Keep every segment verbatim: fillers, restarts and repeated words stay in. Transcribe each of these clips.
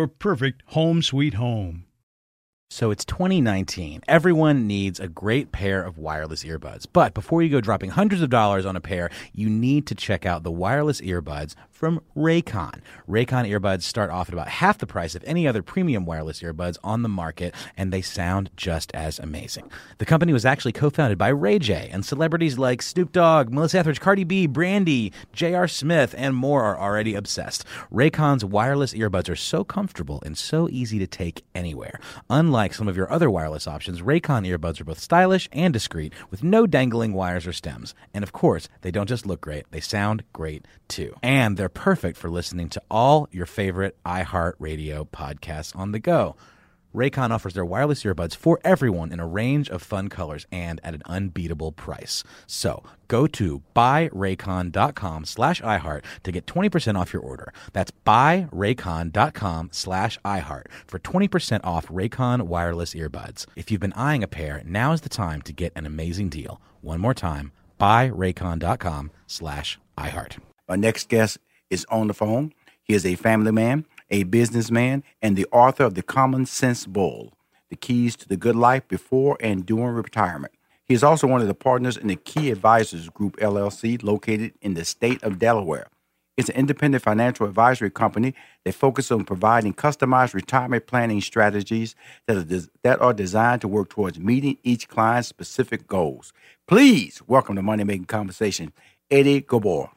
Your perfect home sweet home. So it's twenty nineteen. Everyone needs a great pair of wireless earbuds. But before you go dropping hundreds of dollars on a pair, you need to check out the wireless earbuds from Raycon. Raycon earbuds start off at about half the price of any other premium wireless earbuds on the market, and they sound just as amazing. The company was actually co-founded by Ray J, and celebrities like Snoop Dogg, Melissa Etheridge, Cardi B, Brandy, J R. Smith, and more are already obsessed. Raycon's wireless earbuds are so comfortable and so easy to take anywhere. Unlike some of your other wireless options, Raycon earbuds are both stylish and discreet, with no dangling wires or stems. And of course, they don't just look great, they sound great too. And they're perfect for listening to all your favorite iHeartRadio podcasts on the go. Raycon offers their wireless earbuds for everyone in a range of fun colors and at an unbeatable price. So go to buy raycon dot com slash iHeart to get twenty percent off your order. That's buy raycon dot com slash iHeart for twenty percent off Raycon wireless earbuds. If you've been eyeing a pair, now is the time to get an amazing deal. One more time, buy raycon dot com slash iHeart. Our next guest is on the phone. He is a family man, a businessman, and the author of The Common Sense Bull, The Keys to the Good Life Before and During Retirement. He is also one of the partners in the Key Advisors Group, L L C, located in the state of Delaware. It's an independent financial advisory company that focuses on providing customized retirement planning strategies that are, des- that are designed to work towards meeting each client's specific goals. Please welcome to Money Making Conversation, Eddie Gabor.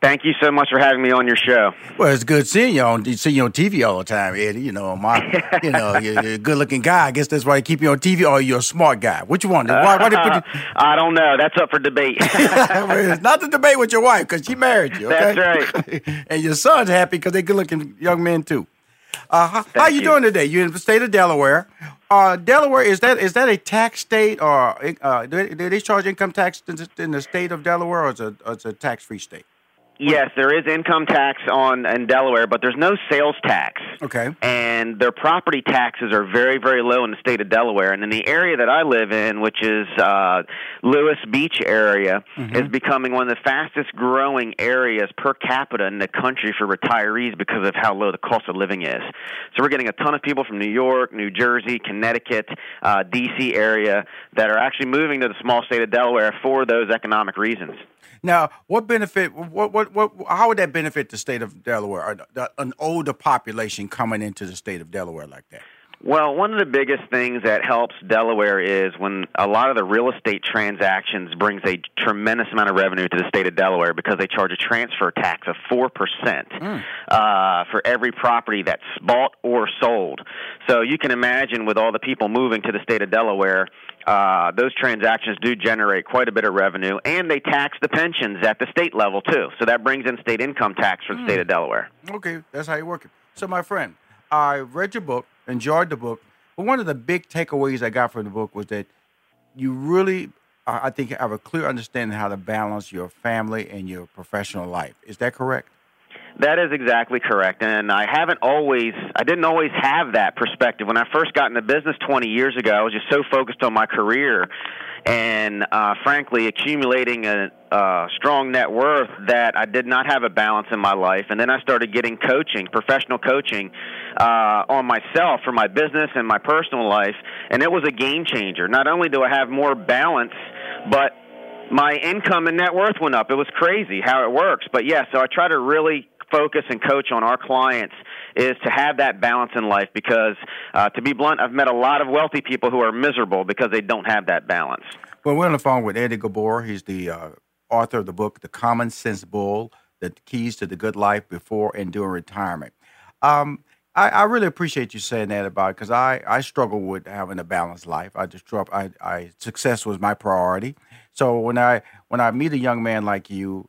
Thank you so much for having me on your show. Well, it's good seeing you on see you on T V all the time, Eddie. You know, my, you know, you're, you're a good-looking guy. I guess that's why they keep you on T V. Or you're a smart guy. What you want? Why, why they put you... I don't know. That's up for debate. Well, it's not the debate with your wife because she married you. Okay? That's right. And your son's happy because they're good-looking young men too. Uh, how how you, you doing today? You're in the state of Delaware. Uh, Delaware is that is that a tax state, or uh, do they charge income tax in the state of Delaware, or is it it's a tax-free state? Yes, there is income tax on in Delaware, but there's no sales tax. Okay. And their property taxes are very, very low in the state of Delaware. And in the area that I live in, which is uh, Lewis Beach area, mm-hmm. is becoming one of the fastest growing areas per capita in the country for retirees because of how low the cost of living is. So we're getting a ton of people from New York, New Jersey, Connecticut, uh, D C area that are actually moving to the small state of Delaware for those economic reasons. Now, what benefit? What, what, what? How would that benefit the state of Delaware? An older population coming into the state of Delaware like that? Well, one of the biggest things that helps Delaware is when a lot of the real estate transactions brings a tremendous amount of revenue to the state of Delaware because they charge a transfer tax of four percent mm. uh, for every property that's bought or sold. So you can imagine with all the people moving to the state of Delaware, uh, those transactions do generate quite a bit of revenue, and they tax the pensions at the state level too. So that brings in state income tax for the mm. state of Delaware. Okay, that's how you work it. So my friend, I read your book, enjoyed the book, but one of the big takeaways I got from the book was that you really, uh, I think, have a clear understanding how to balance your family and your professional life. Is that correct? That is exactly correct. And I haven't always, I didn't always have that perspective. When I first got into business twenty years ago, I was just so focused on my career and, uh, frankly, accumulating a, a strong net worth that I did not have a balance in my life. And then I started getting coaching, professional coaching, uh, on myself for my business and my personal life. And it was a game changer. Not only do I have more balance, but my income and net worth went up. It was crazy how it works. But, yeah, so I try to really focus and coach on our clients is to have that balance in life because, uh, to be blunt, I've met a lot of wealthy people who are miserable because they don't have that balance. Well, we're on the phone with Eddie Gabor. He's the uh, author of the book, The Common Sense Bull, The Keys to the Good Life Before and During Retirement. Um, I, I really appreciate you saying that about it because I, I struggle with having a balanced life. I just I, I success was my priority. So when I when I meet a young man like you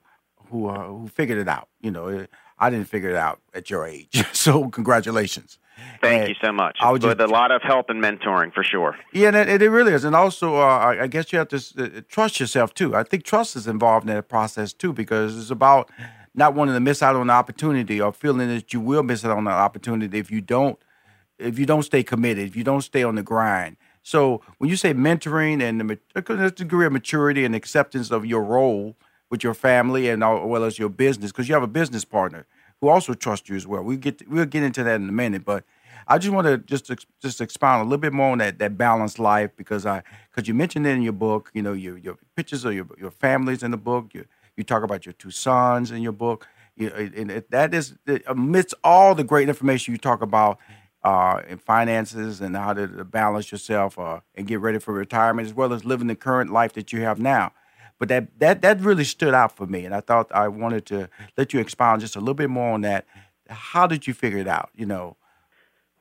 who uh, who figured it out, you know, it, I didn't figure it out at your age. So congratulations. Thank and you so much. It's I would with just, a lot of help and mentoring for sure. Yeah, and it, it really is. And also, uh, I guess you have to uh, trust yourself too. I think trust is involved in that process too because it's about not wanting to miss out on an opportunity or feeling that you will miss out on an opportunity if you don't if you don't stay committed, if you don't stay on the grind. So when you say mentoring and the degree of maturity and acceptance of your role with your family and as well as your business, because you have a business partner who also trusts you as well. We get to, we'll get into that in a minute, but I just want to just just expound a little bit more on that that balanced life because I because you mentioned it in your book. You know your your pictures of your your families in the book. You you talk about your two sons in your book. You, and that is amidst all the great information you talk about uh, in finances and how to balance yourself uh, and get ready for retirement as well as living the current life that you have now. But that, that that really stood out for me, and I thought I wanted to let you expound just a little bit more on that. How did you figure it out, you know?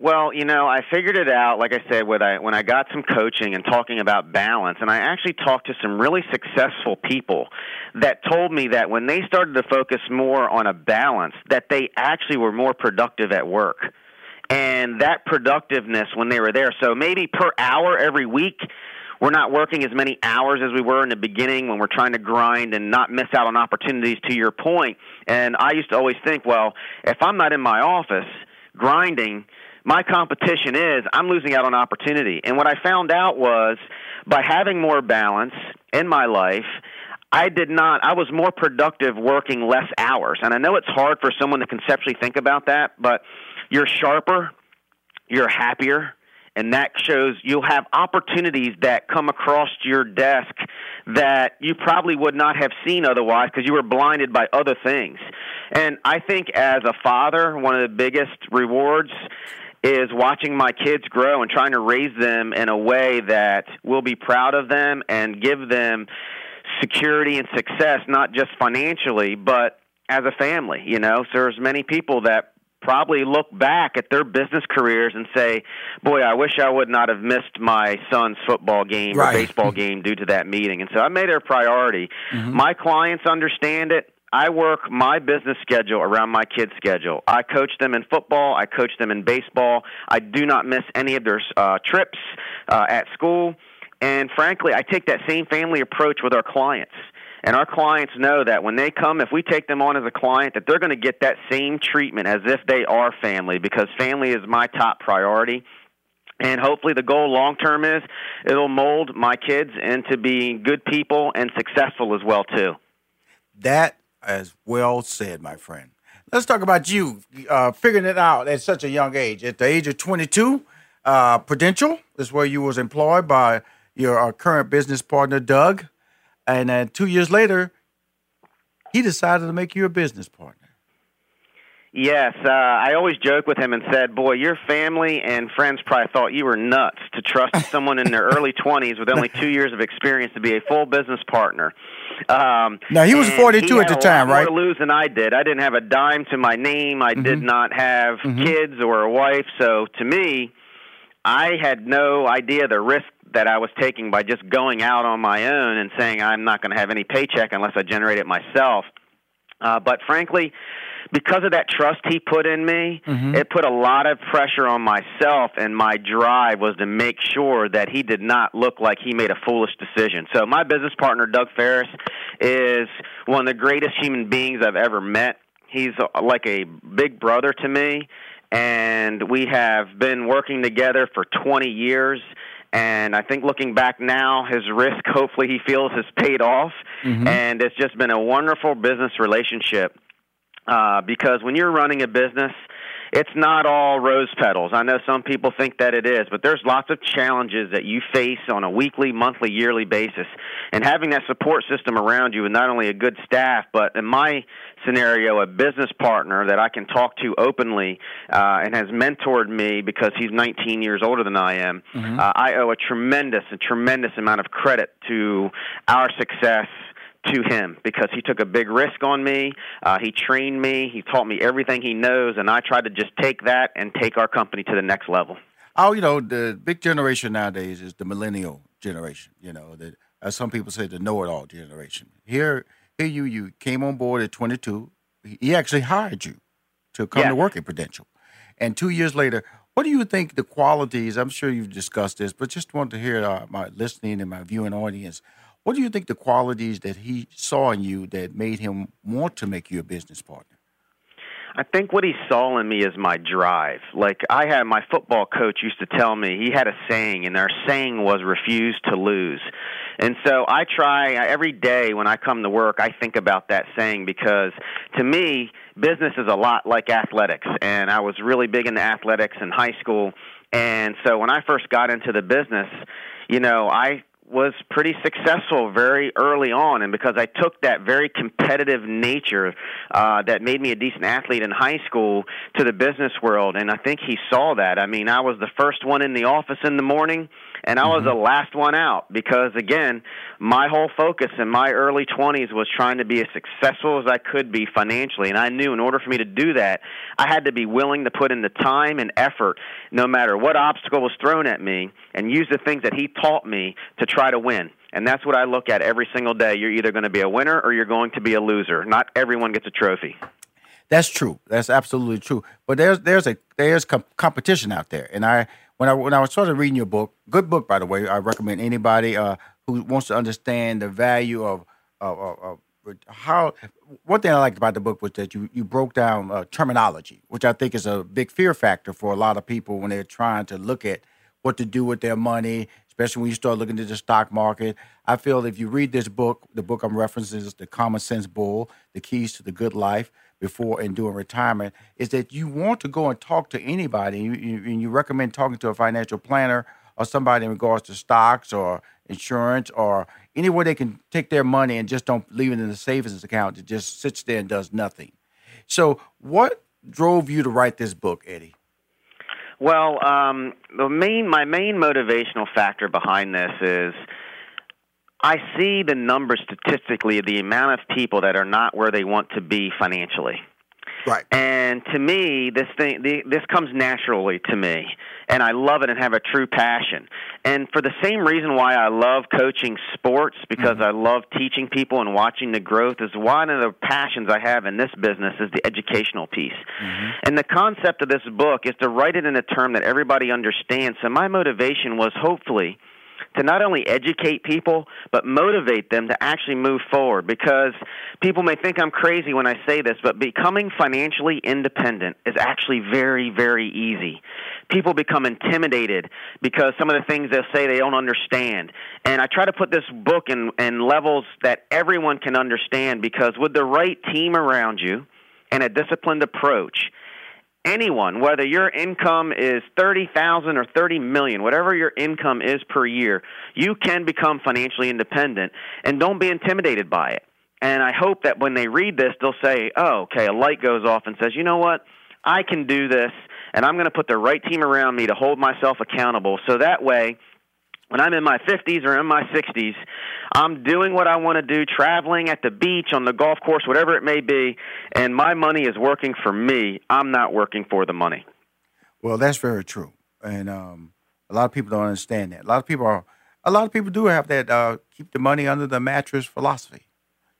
Well, you know, I figured it out, like I said, when I, when I got some coaching and talking about balance, and I actually talked to some really successful people that told me that when they started to focus more on a balance, that they actually were more productive at work. And that productiveness when they were there, so maybe per hour every week, we're not working as many hours as we were in the beginning when we're trying to grind and not miss out on opportunities, to your point. And I used to always think, well, if I'm not in my office grinding, my competition is I'm losing out on opportunity. And what I found out was by having more balance in my life, I did not. I was more productive working less hours. And I know it's hard for someone to conceptually think about that, but you're sharper, you're happier. And that shows you'll have opportunities that come across your desk that you probably would not have seen otherwise because you were blinded by other things. And I think as a father, one of the biggest rewards is watching my kids grow and trying to raise them in a way that will be proud of them and give them security and success, not just financially, but as a family. You know, so there's many people that probably look back at their business careers and say, boy, I wish I would not have missed my son's football game right. or baseball game due to that meeting. And so I made it a priority. Mm-hmm. My clients understand it. I work my business schedule around my kids' schedule. I coach them in football. I coach them in baseball. I do not miss any of their uh, trips uh, at school. And frankly, I take that same family approach with our clients. And our clients know that when they come, if we take them on as a client, that they're going to get that same treatment as if they are family because family is my top priority. And hopefully the goal long-term is it'll mold my kids into being good people and successful as well, too. That is well said, my friend. Let's talk about you uh, figuring it out at such a young age. At the age of twenty-two, uh, Prudential is where you was employed by your uh, current business partner, Doug. And then uh, two years later, he decided to make you a business partner. Yes. Uh, I always joke with him and said, boy, your family and friends probably thought you were nuts to trust someone in their early twenties with only two years of experience to be a full business partner. Um, now, he was forty-two at the time, right? He had a lot more to lose than I did. I didn't have a dime to my name. I mm-hmm. did not have mm-hmm. kids or a wife. So to me, I had no idea the risk that I was taking by just going out on my own and saying I'm not going to have any paycheck unless I generate it myself. Uh, but frankly, because of that trust he put in me, mm-hmm. it put a lot of pressure on myself, and my drive was to make sure that he did not look like he made a foolish decision. So my business partner, Doug Ferris, is one of the greatest human beings I've ever met. He's like a big brother to me, and we have been working together for twenty years. And I think looking back now, his risk, hopefully he feels, has paid off. Mm-hmm. And it's just been a wonderful business relationship uh, because when you're running a business, it's not all rose petals. I know some people think that it is, but there's lots of challenges that you face on a weekly, monthly, yearly basis. And having that support system around you, and not only a good staff, but in my scenario, a business partner that I can talk to openly uh, and has mentored me because he's nineteen years older than I am, mm-hmm. uh, I owe a tremendous, a tremendous amount of credit to our success to him, because he took a big risk on me. Uh, he trained me. He taught me everything he knows, and I tried to just take that and take our company to the next level. Oh, you know, the big generation nowadays is the millennial generation, you know, that, as some people say, the know-it-all generation. Here, here you, you came on board at twenty-two. He actually hired you to come yes. to work at Prudential. And two years later, what do you think the qualities, I'm sure you've discussed this, but just want to hear uh, my listening and my viewing audience, what do you think the qualities that he saw in you that made him want to make you a business partner? I think what he saw in me is my drive. Like I had my football coach used to tell me, he had a saying, and our saying was refuse to lose. And so I try every day when I come to work, I think about that saying, because to me, business is a lot like athletics. And I was really big into athletics in high school. And so when I first got into the business, you know, I was pretty successful very early on, and because I took that very competitive nature uh, that made me a decent athlete in high school to the business world, and I think he saw that. I mean, I was the first one in the office in the morning, and I was the last one out because, again, my whole focus in my early twenties was trying to be as successful as I could be financially, and I knew in order for me to do that, I had to be willing to put in the time and effort no matter what obstacle was thrown at me and use the things that he taught me to try to win. And that's what I look at every single day. You're either going to be a winner or you're going to be a loser. Not everyone gets a trophy. That's true. That's absolutely true. But there's there's a there's com- competition out there. And I When I when I started reading your book, good book, by the way, I recommend anybody uh, who wants to understand the value of, of, of, of how. One thing I liked about the book was that you you broke down uh, terminology, which I think is a big fear factor for a lot of people when they're trying to look at what to do with their money, especially when you start looking at the stock market. I feel if you read this book, the book I'm referencing is The Common Sense Bull, The Keys to the Good Life Before and During Retirement, is that you want to go and talk to anybody, you, you, and you recommend talking to a financial planner or somebody in regards to stocks or insurance or anywhere they can take their money and just don't leave it in the savings account. It just sits there and does nothing. So what drove you to write this book, Eddie? Well, um, the main my main motivational factor behind this is I see the numbers statistically of the amount of people that are not where they want to be financially. Right. And to me, this thing, the, this comes naturally to me, and I love it and have a true passion. And for the same reason why I love coaching sports, because mm-hmm. I love teaching people and watching the growth, is one of the passions I have in this business is the educational piece. Mm-hmm. And the concept of this book is to write it in a term that everybody understands. So my motivation was hopefully to not only educate people, but motivate them to actually move forward. Because people may think I'm crazy when I say this, but becoming financially independent is actually very, very easy. People become intimidated because some of the things they'll say they don't understand. And I try to put this book in, in levels that everyone can understand, because with the right team around you and a disciplined approach, anyone, whether your income is thirty thousand dollars or thirty million dollars, whatever your income is per year, you can become financially independent, and don't be intimidated by it. And I hope that when they read this, they'll say, oh, okay, a light goes off and says, you know what, I can do this, and I'm going to put the right team around me to hold myself accountable. So that way, when I'm in my fifties or in my sixties, I'm doing what I want to do, traveling at the beach, on the golf course, whatever it may be, and my money is working for me. I'm not working for the money. Well, that's very true, and um, a lot of people don't understand that. A lot of people are, a lot of people do have that uh, keep the money under the mattress philosophy,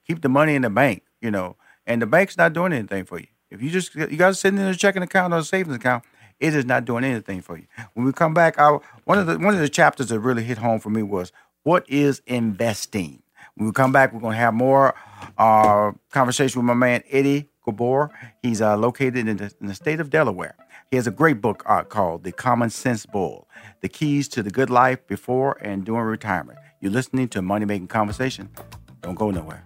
keep the money in the bank, you know, and the bank's not doing anything for you. If you just you got to send it in a checking account or a savings account, it is not doing anything for you. When we come back, I, one of the one of the chapters that really hit home for me was, what is investing? When we come back, we're going to have more uh, conversation with my man, Eddie Gabor. He's uh, located in the, in the state of Delaware. He has a great book uh, called The Common Sense Bull, The Keys to the Good Life Before and During Retirement. You're listening to Money Making Conversation. Don't go nowhere.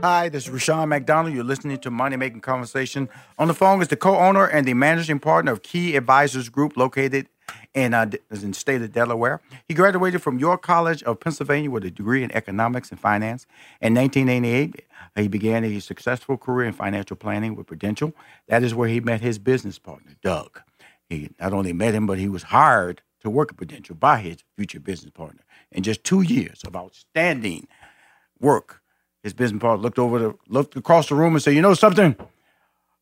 Hi, this is Rashawn McDonald. You're listening to Money Making Conversation. On the phone is the co-owner and the managing partner of Key Advisors Group, located in, uh, in the state of Delaware. He graduated from York College of Pennsylvania with a degree in economics and finance. In nineteen eighty-eight, he began a successful career in financial planning with Prudential. That is where he met his business partner, Doug. He not only met him, but he was hired to work at Prudential by his future business partner. In just two years of outstanding work, his business partner looked over, the, looked across the room and said, "You know something?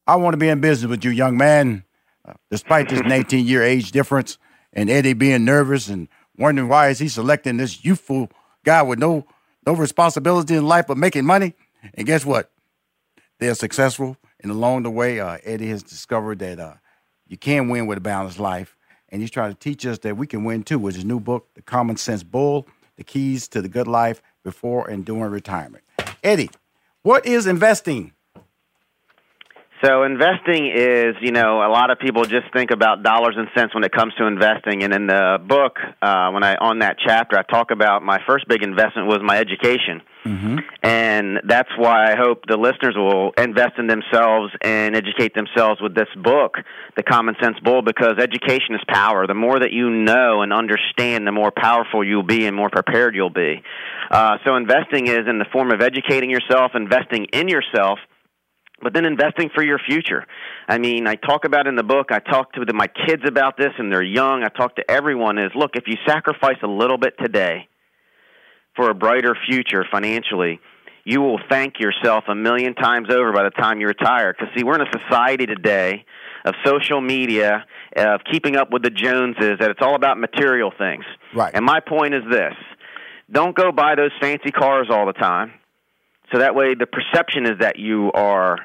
I want to be in business with you, young man." Uh, despite this nineteen-year age difference and Eddie being nervous and wondering why is he selecting this youthful guy with no no responsibility in life but making money. And guess what? They're successful. And along the way, uh, Eddie has discovered that uh, you can win with a balanced life. And he's trying to teach us that we can win too with his new book, The Common Sense Bull, The Keys to the Good Life Before and During Retirement. Eddie, what is investing? So investing is, you know, a lot of people just think about dollars and cents when it comes to investing. And in the book, uh, when I on that chapter, I talk about my first big investment was my education. Mm-hmm. And that's why I hope the listeners will invest in themselves and educate themselves with this book, The Common Sense Bull, because education is power. The more that you know and understand, the more powerful you'll be and more prepared you'll be. Uh, so investing is in the form of educating yourself, investing in yourself, but then investing for your future. I mean, I talk about in the book, I talk to my kids about this, and they're young. I talk to everyone is, look, if you sacrifice a little bit today for a brighter future financially, you will thank yourself a million times over by the time you retire. Because, see, we're in a society today of social media, of keeping up with the Joneses, that it's all about material things. Right. And my point is this. Don't go buy those fancy cars all the time. So that way the perception is that you are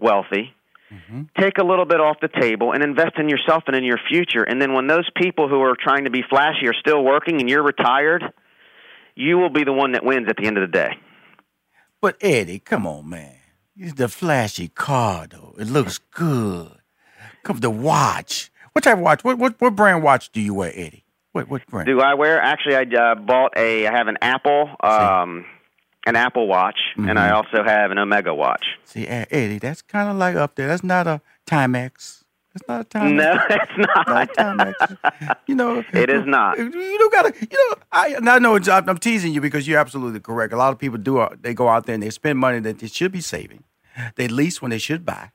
wealthy. Mm-hmm. Take a little bit off the table and invest in yourself and in your future. And then when those people who are trying to be flashy are still working and you're retired, you will be the one that wins at the end of the day. But Eddie, come on, man. It's the flashy car, though. It looks good. Come the watch. What type of watch? What what what brand watch do you wear, Eddie? What what brand? Do I wear? Actually, I uh, bought a. I have an Apple. Um, An Apple Watch, mm-hmm. and I also have an Omega Watch. See, Eddie, that's kind of like up there. That's not a Timex. That's not a Timex. No, it's not. Not a Timex. You know, it is not. You don't gotta. You know, I. And I know it's, I'm teasing you because you're absolutely correct. A lot of people do. Uh, they go out there and they spend money that they should be saving. They lease when they should buy,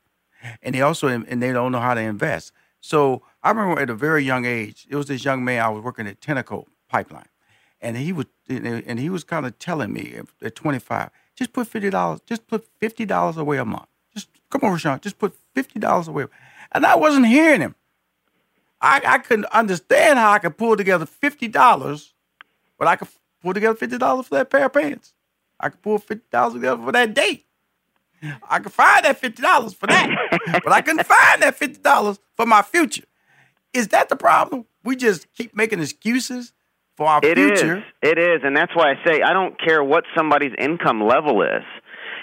and they also and they don't know how to invest. So I remember at a very young age, it was this young man I was working at Tenneco Pipeline. And he was, and he was kind of telling me at twenty-five, just put fifty dollars, just put fifty dollars away a month. Just come on, Rashawn, just put fifty dollars away. And I wasn't hearing him. I, I couldn't understand how I could pull together fifty dollars, but I could pull together fifty dollars for that pair of pants. I could pull fifty dollars together for that date. I could find that fifty dollars for that, but I couldn't find that fifty dollars for my future. Is that the problem? We just keep making excuses for our it future. Is. It is, and that's why I say I don't care what somebody's income level is.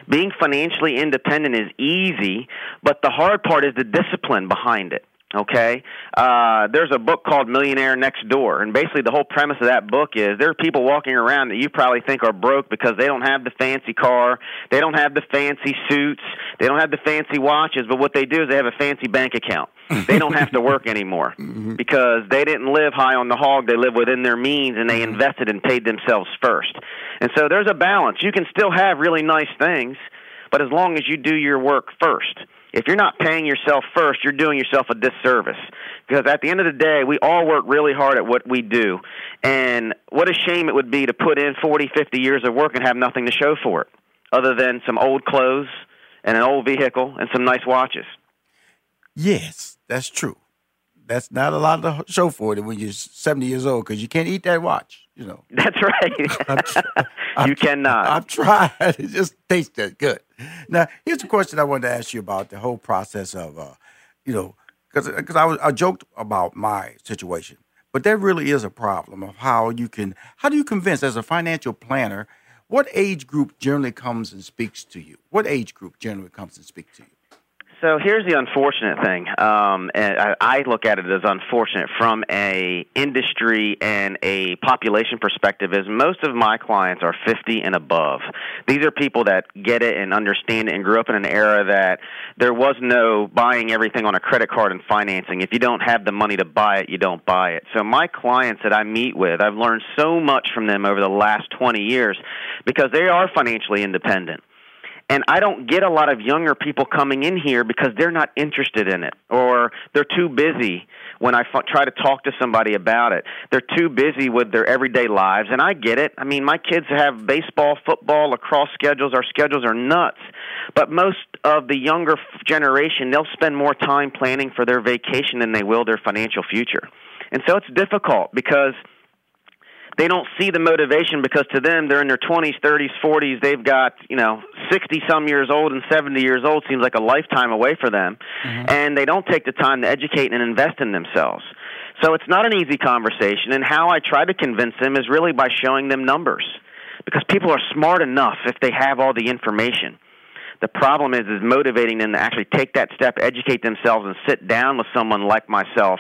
Being financially independent is easy, but the hard part is the discipline behind it, okay? Uh, there's a book called Millionaire Next Door, and basically the whole premise of that book is there are people walking around that you probably think are broke because they don't have the fancy car, they don't have the fancy suits, they don't have the fancy watches, but what they do is they have a fancy bank account. They don't have to work anymore mm-hmm. because they didn't live high on the hog. They live within their means, and they invested and paid themselves first. And so there's a balance. You can still have really nice things, but as long as you do your work first. If you're not paying yourself first, you're doing yourself a disservice because at the end of the day, we all work really hard at what we do, and what a shame it would be to put in forty, fifty years of work and have nothing to show for it other than some old clothes and an old vehicle and some nice watches. Yes, that's true. That's not a lot to show for it when you're seventy years old because you can't eat that watch, you know. That's right. I'm tr- I'm you cannot. I've tried. It just tastes that good. Now, here's a question I wanted to ask you about the whole process of, uh, you know, because I, I joked about my situation, but that really is a problem of how you can, how do you convince as a financial planner What age group generally comes and speaks to you? What age group generally comes and speaks to you? So here's the unfortunate thing, um, and I, I look at it as unfortunate from a industry and a population perspective, is most of my clients are fifty and above. These are people that get it and understand it and grew up in an era that there was no buying everything on a credit card and financing. If you don't have the money to buy it, you don't buy it. So my clients that I meet with, I've learned so much from them over the last twenty years because they are financially independent. And I don't get a lot of younger people coming in here because they're not interested in it, or they're too busy when I f- try to talk to somebody about it. They're too busy with their everyday lives, and I get it. I mean, my kids have baseball, football, lacrosse schedules. Our schedules are nuts. But most of the younger generation, they'll spend more time planning for their vacation than they will their financial future. And so it's difficult because they don't see the motivation, because to them, they're in their twenties, thirties, forties. They've got, you know, sixty-some years old and seventy years old seems like a lifetime away for them. Mm-hmm. And they don't take the time to educate and invest in themselves. So it's not an easy conversation. And how I try to convince them is really by showing them numbers, because people are smart enough if they have all the information. The problem is is motivating them to actually take that step, educate themselves, and sit down with someone like myself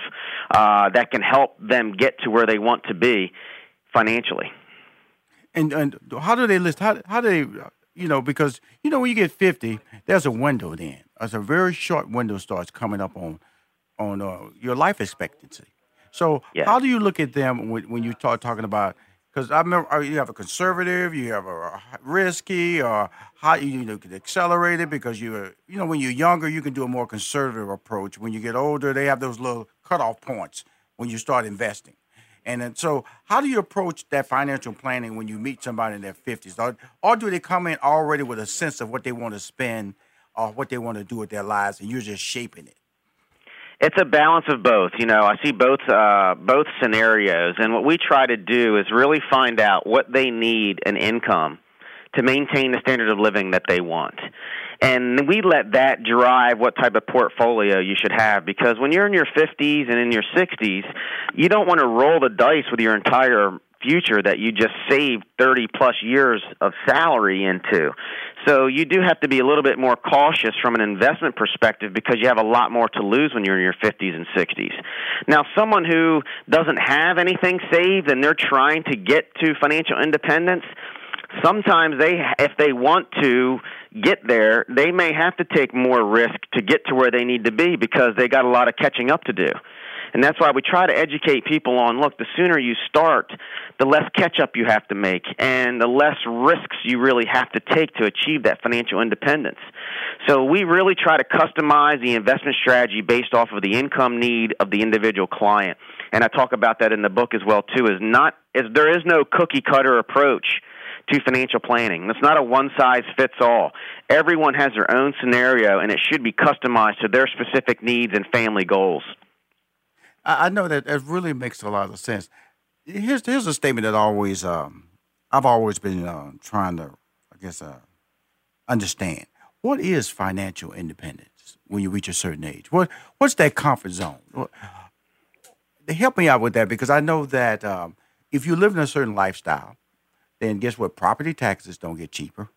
uh, that can help them get to where they want to be financially. And and how do they list? How how do they, you know, because, you know, when you get fifty, there's a window then. There's a very short window starts coming up on on uh, your life expectancy. So yeah. How do you look at them when, when you start talking about, because I remember you have a conservative, you have a risky, or how you know, can accelerate it because you're, you know, when you're younger, you can do a more conservative approach. When you get older, they have those little cutoff points when you start investing. And then, so how do you approach that financial planning when you meet somebody in their fifties? Or, or do they come in already with a sense of what they want to spend or what they want to do with their lives, and you're just shaping it? It's a balance of both. You know, I see both uh, both scenarios. And what we try to do is really find out what they need in income to maintain the standard of living that they want. And we let that drive what type of portfolio you should have, because when you're in your fifties and in your sixties, you don't want to roll the dice with your entire future that you just saved thirty plus years of salary into. So you do have to be a little bit more cautious from an investment perspective, because you have a lot more to lose when you're in your fifties and sixties. Now, someone who doesn't have anything saved and they're trying to get to financial independence, sometimes they, if they want to get there, they may have to take more risk to get to where they need to be, because they got a lot of catching up to do. And that's why we try to educate people on, look, the sooner you start, the less catch-up you have to make and the less risks you really have to take to achieve that financial independence. So we really try to customize the investment strategy based off of the income need of the individual client. And I talk about that in the book as well, too, is not is there is no cookie-cutter approach to financial planning. It's not a one-size-fits-all. Everyone has their own scenario, and it should be customized to their specific needs and family goals. I know that that really makes a lot of sense. Here's here's a statement that always um, I've always been uh, trying to, I guess, uh, understand. What is financial independence when you reach a certain age? What what's that comfort zone? What, help me out with that, because I know that um, if you live in a certain lifestyle, then guess what? Property taxes don't get cheaper.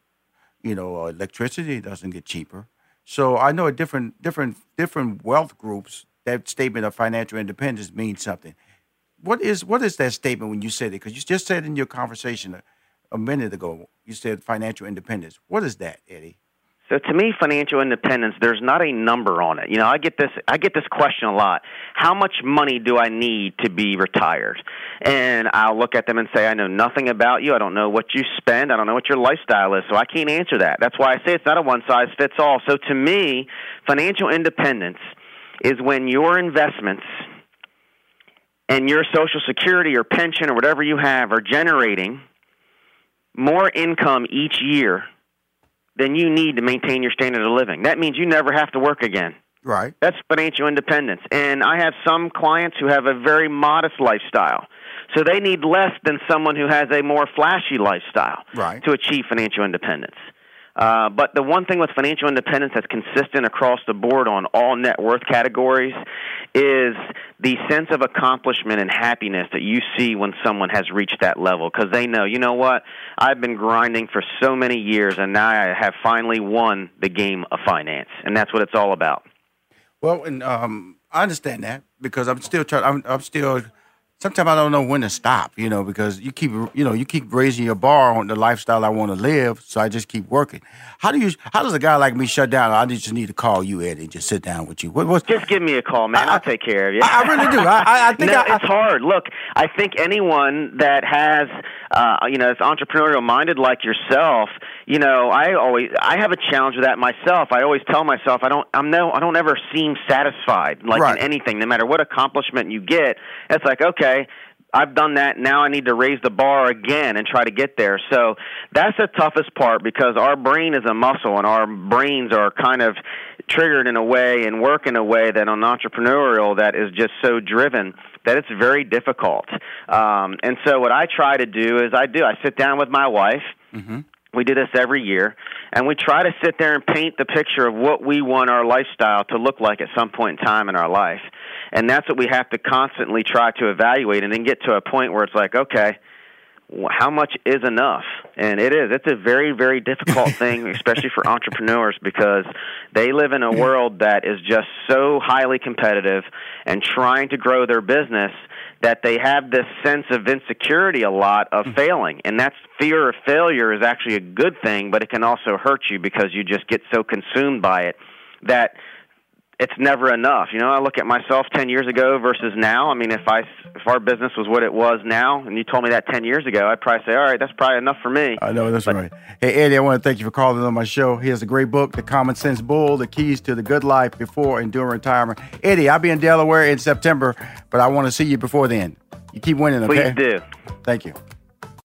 You know, electricity doesn't get cheaper. So I know different, different, different wealth groups, that statement of financial independence means something. What is what is that statement when you said it? Because you just said in your conversation a, a minute ago, you said financial independence. What is that, Eddie? So to me, financial independence, there's not a number on it. You know, I get this I get this question a lot. How much money do I need to be retired? And I'll look at them and say, I know nothing about you. I don't know what you spend. I don't know what your lifestyle is, so I can't answer that. That's why I say it's not a one-size-fits-all. So to me, financial independence is when your investments and your Social Security or pension or whatever you have are generating more income each year then you need to maintain your standard of living. That means you never have to work again. Right. That's financial independence. And I have some clients who have a very modest lifestyle, so they need less than someone who has a more flashy lifestyle right. to achieve financial independence. Uh, but the one thing with financial independence that's consistent across the board on all net worth categories is the sense of accomplishment and happiness that you see when someone has reached that level, because they know, you know what, I've been grinding for so many years, and now I have finally won the game of finance, and that's what it's all about. Well, and um, I understand that, because I'm still trying. I'm, I'm still. Sometimes I don't know when to stop, you know, because you keep, you know, you keep raising your bar on the lifestyle I want to live, so I just keep working. How do you? How does a guy like me shut down? I just need to call you, Eddie, and just sit down with you. What, what's, just give me a call, man. I, I'll take care of you. I, I really do. I, I think no, I, it's I, hard. Look, I think anyone that has, uh, you know, is entrepreneurial minded like yourself, you know, I always, I have a challenge with that myself. I always tell myself, I don't, I'm no, I don't ever seem satisfied, like right. in anything, no matter what accomplishment you get. It's like, okay, I've done that. Now I need to raise the bar again and try to get there. So that's the toughest part, because our brain is a muscle, and our brains are kind of triggered in a way and work in a way that on entrepreneurial that is just so driven that it's very difficult. Um, and so what I try to do is I do. I sit down with my wife. Mm-hmm. We do this every year, and we try to sit there and paint the picture of what we want our lifestyle to look like at some point in time in our life. And that's what we have to constantly try to evaluate, and then get to a point where it's like, okay, how much is enough? And it is. It's a very, very difficult thing, especially for entrepreneurs, because they live in a world that is just so highly competitive and trying to grow their business that they have this sense of insecurity a lot of failing. And that fear of failure is actually a good thing, but it can also hurt you because you just get so consumed by it that it's never enough. You know, I look at myself ten years ago versus now. I mean, if I if our business was what it was now, and you told me that ten years ago, I'd probably say, all right, that's probably enough for me. I know, that's but, right. Hey, Eddie, I want to thank you for calling on my show. He has a great book, The Common Sense Bull, The Keys to the Good Life Before and During Retirement. Eddie, I'll be in Delaware in September, but I want to see you before then. You keep winning, okay? Please do. Thank you.